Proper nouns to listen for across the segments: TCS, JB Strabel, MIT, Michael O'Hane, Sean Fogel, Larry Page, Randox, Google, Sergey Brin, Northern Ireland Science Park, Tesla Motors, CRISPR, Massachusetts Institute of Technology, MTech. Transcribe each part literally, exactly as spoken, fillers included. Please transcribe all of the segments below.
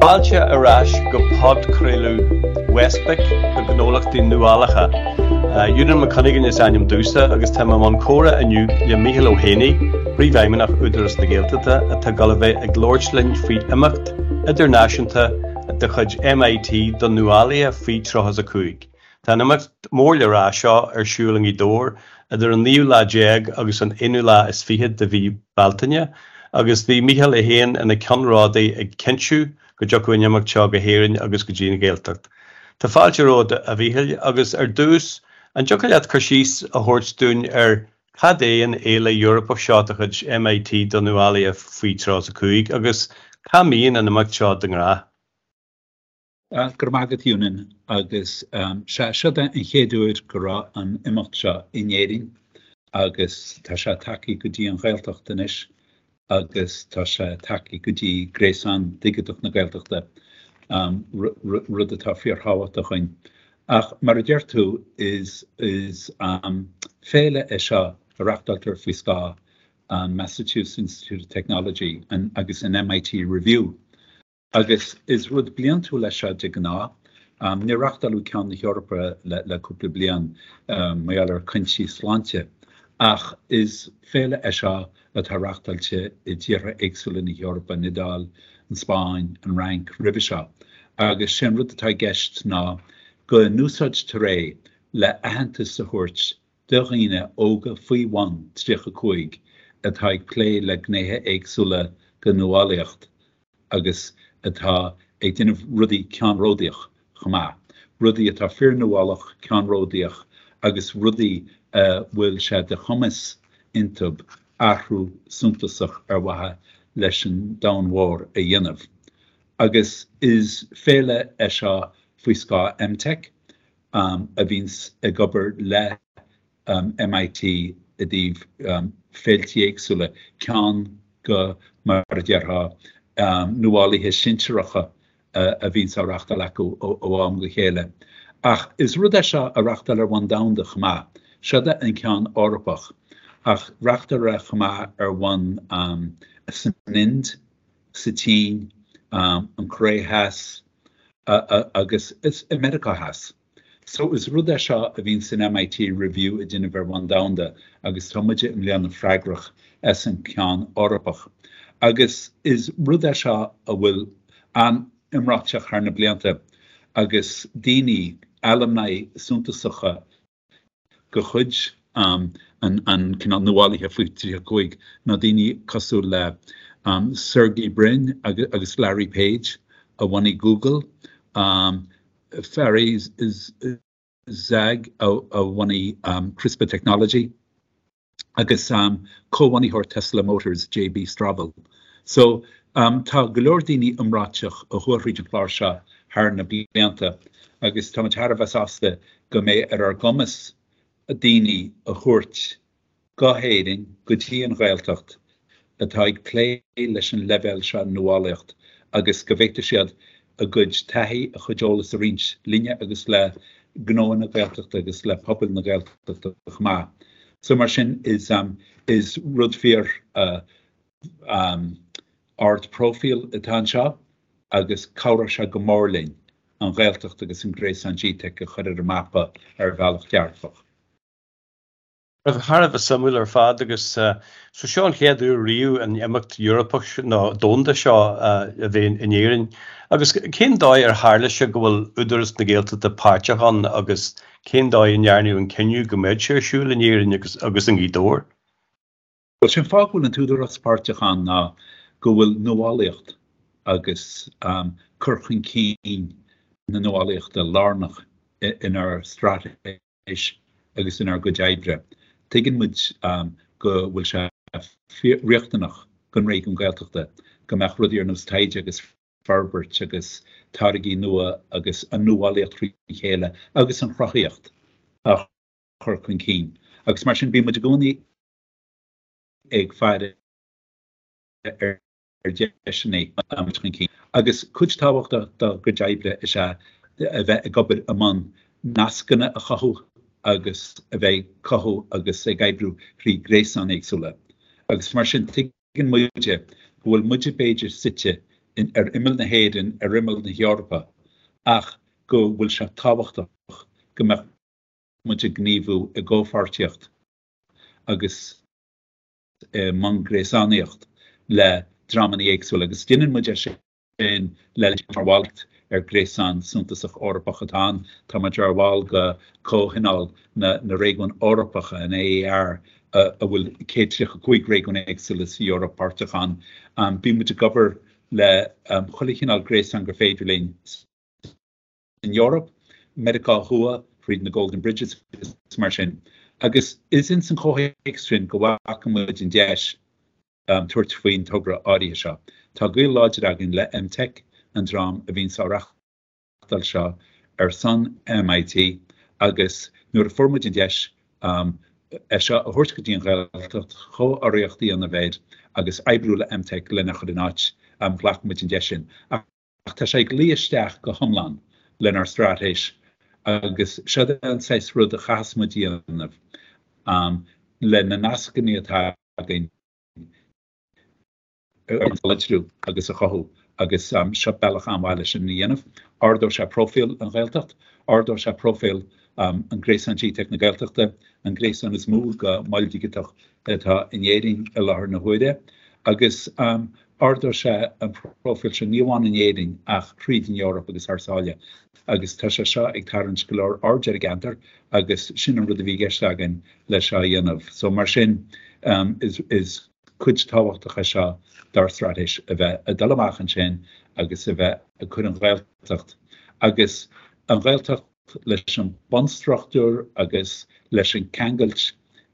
Balcha Arash Gopod Krelu Westbeck, the Benolach de Nualacha, Udin McConaughey and Sanyam Dusa, Agustema Moncora, and you, Michael O'Hane, Reviman of Uderus de Geltata, a Tagalave, a Glorchland Feet Emacht, Internationata, at the Hudge M I T, the Nualia Feet Trohazakuig. Tanamacht Morla Rasha, or Shuling Idor, a the Renula Jeg, Agusan Enula Esfihid de V. Baltania, Agus the Michael O'Hane and the Conradi, a Kenshu. Gojoku Yamak Chaga Herin, Agus Gajina Geltut. Tafalgerod Avihil, Agus Erdus, and Jokalat Kashis, a Hortstun er Kade and Ela Europe of Shotahaj, M I T, Donualia, Feetras Kuig, Agus Kamin and the Makchadingra. Gramagat Unin, Agus Shashada and Heduid Gura and Imakcha in Yedin, Agus Tashataki Gujian Geltutanish. Agus Tasha Taki Guji Grayson Digitok Nagelda um Rudatafir Hawatahin. Ach Marajertu is is um Fela Esha Rak Doctor Fiska um Massachusetts Institute of Technology and Agus an M I T review. Agus is Rud Bliantu Lesha Digna, um Nirachtalu Khan the Europa La Couple Blian um Mayala Kunchi Slante. Ach is Fela Esha at Harachtalche, Idira Exulin Europa, Nidal, and Spain, and Rank, Rivisha, Agus Shenrutai Gest na, go no such terre, la Antis the Horch, Dorina, Oga, Fui one, Trichakuig, at High Clay, la Gneha Exula, Gnualiacht, Agus at Ha, a din of Ruddy Can Rodiach, Hama, Ruddy at Afir Nualach, Can Rodiach, Agus Ruddy will shed the hummus intub. Ahru Suntasach Erwaha Leshen Downwar a Yenev. Agus is Fela Esha Fuiska MTech, um, Avins a Gubber Le um, M I T Ediv um, Felti Exula, Khan Ga Margerha, um, Nuali Heshincheracha, uh, Avins Arachtalaku Oam Gehele. Ach is Rudesha Arachtaler one down the Chma, Shada and Khan Orbach. Ach Rachta Rachma are one um Sinind, Satin, um and Cray Has uh Agus is America Has. So is Rudesha Avins in M I T review at Jennifer one down the Agus Tomaja and Leon Fragrach Essen Khan Orapach. Agus is Rudesha will an Imracha Harnablianta Agus Dini alumni Suntasacha Gahuj um and and can Nuali have Futriakoig, Nadini Kasula, um Sergey Brin, Agus Larry Page, Awani Google, um Ferry is Zag Awani um CRISPR technology, Agus um Kowani Hor Tesla Motors, J B Strabel. So um Ta Galordini Umrachach, a Hor Region Plarsha, Harna Bianta, Agus Tomatharavasasta, Game Erargomas. Adini, a hurt, Gohading, Guti and Gaeltacht, a Taig play lesson level shan nualacht, Agus Gavetashad, a good Tahi, a Hajolus Rinch, Linia Agusla, Gnoan a Gaeltacht, Agusla, Popul Nageltacht, Hma. So Marshin is um is Rudfir uh um art profile Etansha, Agus Kaurasha Gomorlin, and Gaeltacht, Agus in Grace and Gitek, a Hudder Mappa, Ervalach Yarfach. I've heard of a similar fad because uh, so Sean had to Rio and Emmett Europe no Dondasha uh in engineering. I was came die or Harlisha will others the guilt at the Pacha on August came die in Yarnu and can you go measure shul in year in August in door. Well, Sean Fogel and Tudor of Spartachan now go will no alert August um Kirkin Keen no alert the Larnach in our strategish August in our good idea. Tegen moet go wil ze richtenig kunnen rekenen geldigde. Gemach wordt hier nog steeds agus verbert agus tarigi noa agus een noa leertrie hele agus een vrachtjacht. Ach, korken kien. Agus maar zijn bij moet gewoon die. Ik vader er er jeshne am korken kien. Agus kunt tawag dat dat gejaibla is a we gabber een man naskene a chahu. Agus Ave Kaho Agus Gaibru Free Grace on Exula. Agus Marshin Tigan Mujib, who will Mujib Age Sitche, in er imil na héden er imil na Europa ach go will se tábhachtach go me muinte gníomhú a gcomhartíocht agus man gréasáníocht le dramaní éagsúil agus duine muidir sin le tarhailt ar gréasán suntasach Eorpacha táin tá mar dearbhail go comhinneáil na na réigiún Eorpacha in A E R a bhfuil céadtrich a cúig réigiún éagsúil is Eorpachán an bí muid a gobar le cholaichinál gréasán gur féidir lein in Europe medical hua reading the golden bridges smartin agus isn't some cohe extrin go wakamud in dash um towards fine togra audio shop tagil lodge agin le MTech and dram avin sarach dalsha er son M I T agus nur formud in dash um esha horskadin reltat go ariachti an veid agus ibrule MTech lena godinach am vlak mud in dashin ach tashik leestach go homlan Lenar Stratish agus shada an seis rud a chasmadianaf um lena nascani atagin erletru agus a chohu agus um shabelach am walish in yenaf ardo sha profil an geltacht ardo sha profil um an grayson g technigeltachte an grayson is mulga maldigitach eta in yedin alar na hoide agus um ardo sha an profil sha niwan in yedin ach treat in Europe agus arsalia agus tá sé seo ag tarann scoláir áidir gantar agus sin an rud a bhí gceist agan le seo dhéanamh. So mar sin um, is, is cuid tábhachtach é seo d'Airstratais a bheith a dalamach an sin agus a bheith a chur an ghailteacht. Agus an ghailteacht leis an bonstruchtúr agus leis an cangailt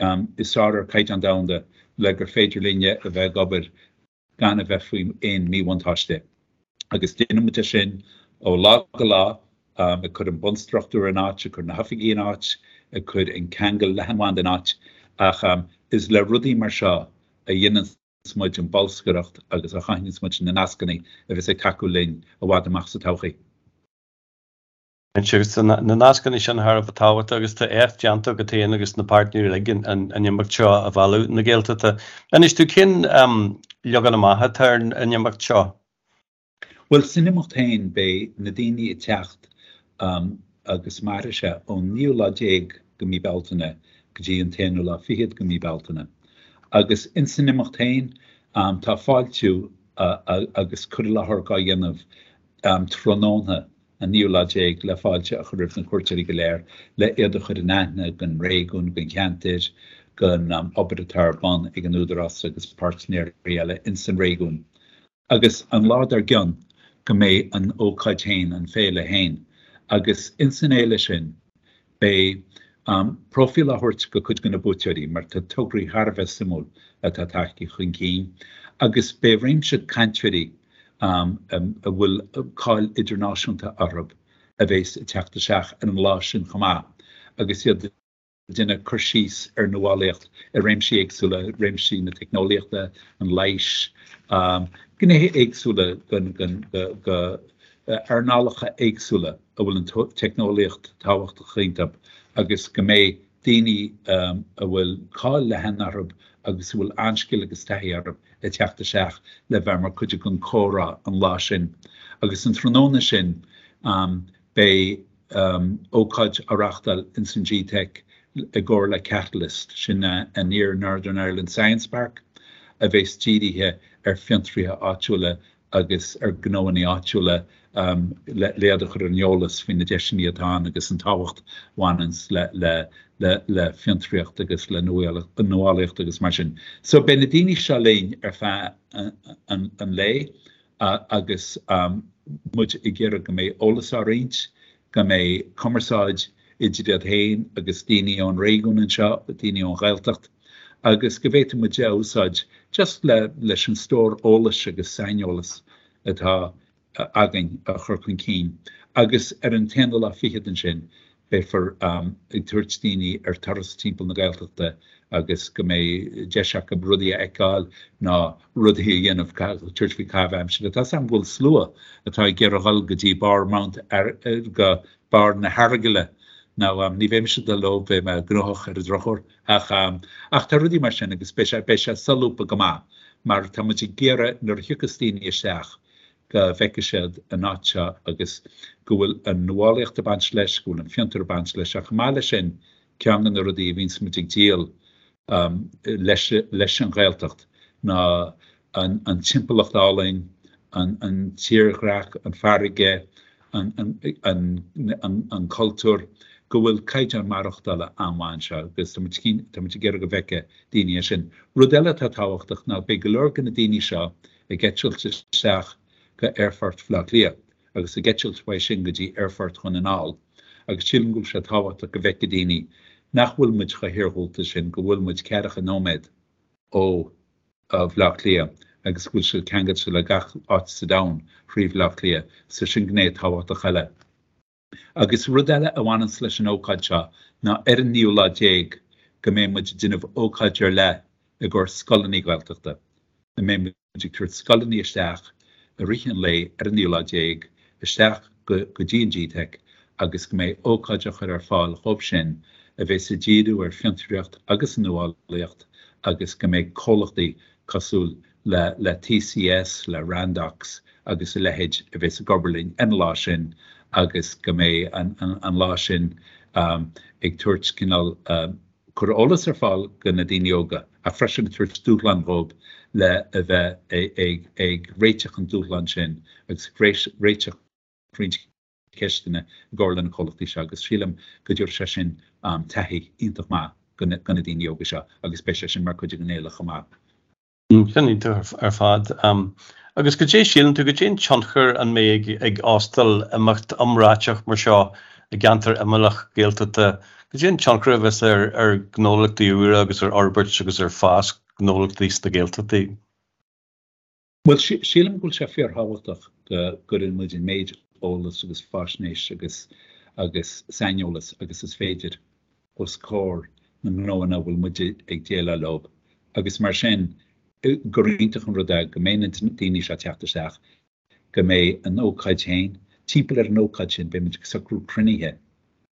um, is áir cait an damhanda le gur féidir linne a bheith gobar gan a bheith faoin aon mímhaintáiste. Agus duine sin ó lá go lá Um, it could in bunstructure an arch, it could in Huffigi an arch, it could in Kangal Lehanwand an arch. Ach, um, is le Rudi Marsha a yinans much in Balskaracht, agus a chahinans much in Naskani, if it's a Kakulin, a Wadamachsa Tauchi. And sure, so Naskani Shanhar of Tawat, August to F. Janto, Gatayan, August, and the partner again, and Yambacha of Alu, and the Geltata. And is to kin, um, Yoganamaha turn and Yambacha. Well, Sinimotain Bay, Nadini Tacht. Um, agus marisha on neolajeg gumi beltana gjian tenula fihid gumi beltana agus insinimachtain um ta faltu uh, uh, agus kudlahar gayen of um tronona a neolajeg la falcha khurfn kurtri galer la edkhudna gan regun gan kantish gan um operator bon ignudras agus partner reale insin regun agus an ladar gun gumay an okatain an fele hain agus insinele sin bei um profil a hort go could gonna butchery mar to togri harvesimul at ataki khinkin agus bei rimshit country um um will call international to arab a base tachta shach and lashin khama agus yad dina kurshis er nualecht rimshi exula rimshi na technolechte and laish um gine exula gun gun go Arnálacha éagsúla a bhfuil an technolaíocht táhacht a chéintab agus go mé daoine a bhfuil cáil le hen arab agus bhfuil ancil agus taí arab le teachta seach le bheith mar chuide gon córa an lá sin agus an tróna sin bei ócáid areachtal in san G-Tech i gcóir le Catalyst sin in near Northern Ireland Science Park a bheith tíodaithe ar fionntraithe áitiúla agus ar gnáinní áitiúla Um, leadach le Riolas fin na deisina atá agus an táhacht bhainins le le le le fionntraíocht agus le nóálaíocht agus mar sin. So bena daoine seo léin ar feadh an an lé agus muid i gcéire go mé olalas á roinnt go mé cumarsáid idir féin agus daoine ón réigiún anseo daoine ón ghailteacht agus go bhféit muid de úsáid just le leis an stór olalas agus saineolalas atá agin a churcún cín agus ar an tenal a fihead an sin beidir um tuirtíní ar taras timppla na gaeltachta agus go mé deisach a rudí a eáil ná rudí dhéanamh tuirtmhí cabhhaim sin atá sam bhfuil slua atá ggéar a ghil gotí bar mount ar go bar na hargaile ná ní bhéim se de lo bheith me gnáthach ar a drochir ach ach tá rudí mar sin agus béise béise salúpa go má mar tá muid i ggéire nuair thuchastíine isteach go bheicise an áte agus gohfuil an nuáíocht a bhaint leis, gohfuil an fiantar a bhaint leis, ach má leis sin ceann an rudaí a bhíonn muidig díal leis an ghaeltacht ná an timpplacht álainn, an tíorghreach, an farige, an cultúr, gohfuil caid an marach dala amháin seo, agus tá muid gur go bheice daoine sin. Rud eile tá tábhachtach ná beidh go leor gan na daoine seo i gceisilt isteach go airfort phleathlia, agus i gceisilt mhaidh sin go dtí airfort chun an áil, agus sílim go bhfuil sé tábhachtach go bheice daoine, nach bhfuil muid go hiarthóilta sin, go bhfuil muid ceadach an nóméid ó phleathlia, agus bhfuil sé ceangad se le gach áit sa domhain phríomhphleathlia, sa sin gnéad tábhachtach eile. Agus rud eile a bhaineann leis an ócáid seo ná ar an nua déag go mé muid duineh ócáid ar le i ggur scolaní ghaeltachta. Na mé muid gur scolaní isteach a rian le ar an nua déag isteach go dé and dé-Tech agus go mé ócáid a chur ar fáil chomh sin a bheith sa ddíadú ar fiantarreacht agus an nuáíocht agus go mé cólachtaí cosúil le T C S, le Randox agus i lehéid a bheith sa gobalín an lá sin agus go mé an lá sin ag tuairt cinál chur eolas ar fáil go na daoine óga, a freisin tuairt dúchlan bhóg le a bheith ag réiteach an dúchlan sin agus réiteach roinnt ceistena ggóir le na chomhaltaí seo agus sílim go dúir sé sin taithí iontach maith go na daoine óga seo agus bé sé sin mar chuide go nnéalach go maith. Chinníú ar fad. Agus go dté sílan tú go dté tionchar an mé ag ástal amacht amráteach mar seo a gantar amach géaltata. Go dté tionchar a bheits ar gnólachtaí uair agus ar orbairt agus ar fás gnólachtaí sa géaltataí. Well, sílam gúil sé fiar hábhachtach go raon muid in méid ólas agus fásnéis agus sainneolas agus is féidir ó scór na nóna bhfuil muid ag déile lob. Agus mar sin gorintach an ruda go mé na daoine seo teachtasteach go mé an ócáid hain, timpeall ar an ócáid sin be muid sa grúb cruinithe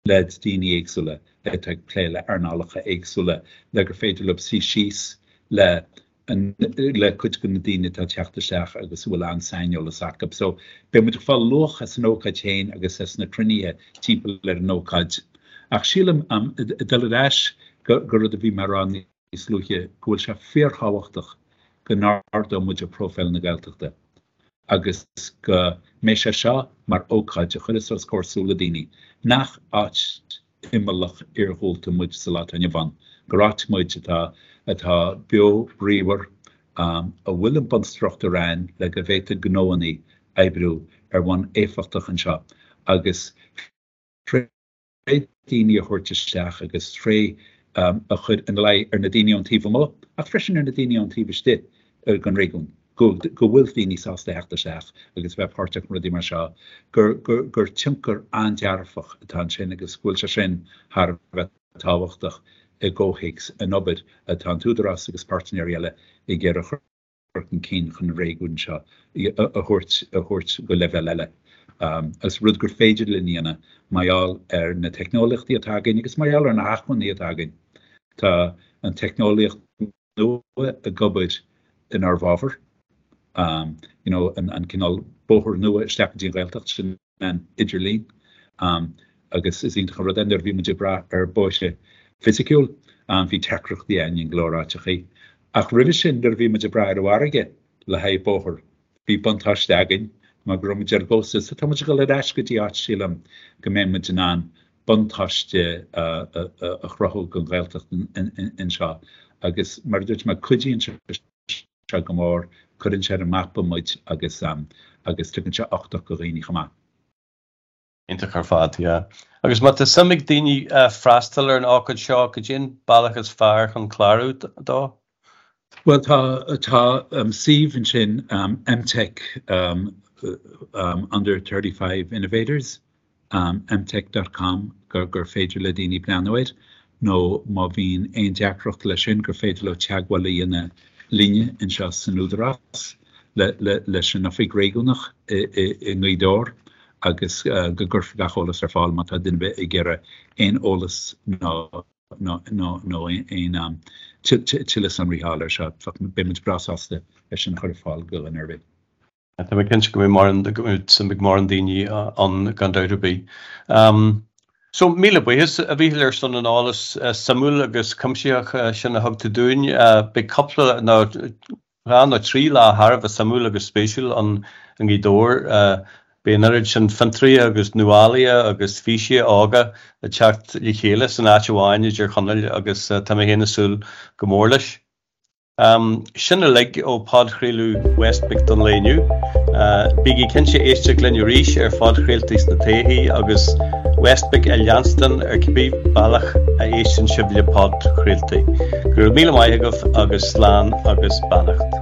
le daoine éagsúla, le teag pléile arnálacha éagsúla, le gur féidir lob sí síos le chuid go na daoine tá teachtasteach agus bhfuil an sainneolas acu. So be muid go fáil luach as an ócáid hain agus as na cruinithe timpeall ar an ócáid. Ach sílim dul leis go rud a bhí mar an is luúthe gúil se fiorthábhachtach gnáardó muid a prófáil na ghaeltachta. Agus go mé sé seo mar ócáid a chuir is ar scórsúla daoine nach áit imimellach iarthóilta muid sa leat a bhain. Go ráit muid atá beoríomhar a bhfuil an bunstrucht a rán le go bhféadta gnóhaí éibriú ar bhain éifeachtach an seo. Agus tré daoine a thuirteisteach agus tré a chud an le ar na daoine an taobh mó a freisin ar na daoine an taobh istí gan réigiún. Go bhfuil daoine sásta heachtasteach agus bheith páirteach an rudaí mar seo, gur timpcar andearfach atá an sin agus bhfuil se sin thar bheith tábhachtach i ggóthaigh an obaid atá an túdarás agus partnéirí eile i ggéire chun cinn chun réigiún seo a thuirt go leibhéil eile. As rud gur féidir le níana maiall ar na technolaíochtaí atá againn agus maiall ar na athchúnaí atá againn. Tá an technolaíocht nua a gobaid in our bhóthair, you know, and cinál bóthir nua isteachtaí an ghaeltacht sin an idir lín, agus is ionn chun rud an ar bhí muid bra ar bóise fisiciúil, bhí teacrachtaí aine an glóráiteach í. Ach roimhe sin ar bhí muid bra ar bhharige le haidh bóthir, bhí buntáiste againn, má gromid ar gcósta, sa tá muid go le deis go dtí áit sílam go mé muid in an buntáiste a chrothú go ghaeltacht in seo, agus mar dúirt má cuidíonn se go mór chuann sé an mappa muid agus tugann sé ochtach go réí go maith. Ionintach ar fad, ia. Agus má tá summig daoine freastal ar an ócáid seo go dtí bailachas fearr chun clárú dá? Well, tá sibh an sin MTech under thirty-five innovators, M tech dot com gur féidir le daoine pleanáid, nó má bhíon aon deacrocht le sin gur féidir le teagháilí ina líne in seo san údarás leis an ofaig réigiúnach i Nghaidhóir agus go gcuirfeadh gach eolas ar fáil má tá duine bheith i gCeithre aon eolas nó aon tiileas an rítháil ar seo, be muid brasásta leis an chuir fáil go an uirbe. Mae cynsig yn mynd yn gymryd sy'n mynd yn dyn I on gandau rhywbeth. So, mila bwys, a fi hilir son yn olis samwl agos cymsiach sy'n hwb te dŵn, beth copla na rhan o tri la harf a samwl agos special on yngi dŵr, Benarid sy'n ffantri agos nualia agos fisi aga a chart I chela sy'n atiowain I dyr chanel agos tam I hyn aswl gymorlis. Sin a leg o podchreilú Westbig Dunlainu. Bigi cinse éisteach linn ríis ar fodchreiltís na taithaí agus Westbig Elianston ar cibí ballach a éistin sibhile podchreiltí. Gúr míle maithagaf agus slán agus bannacht.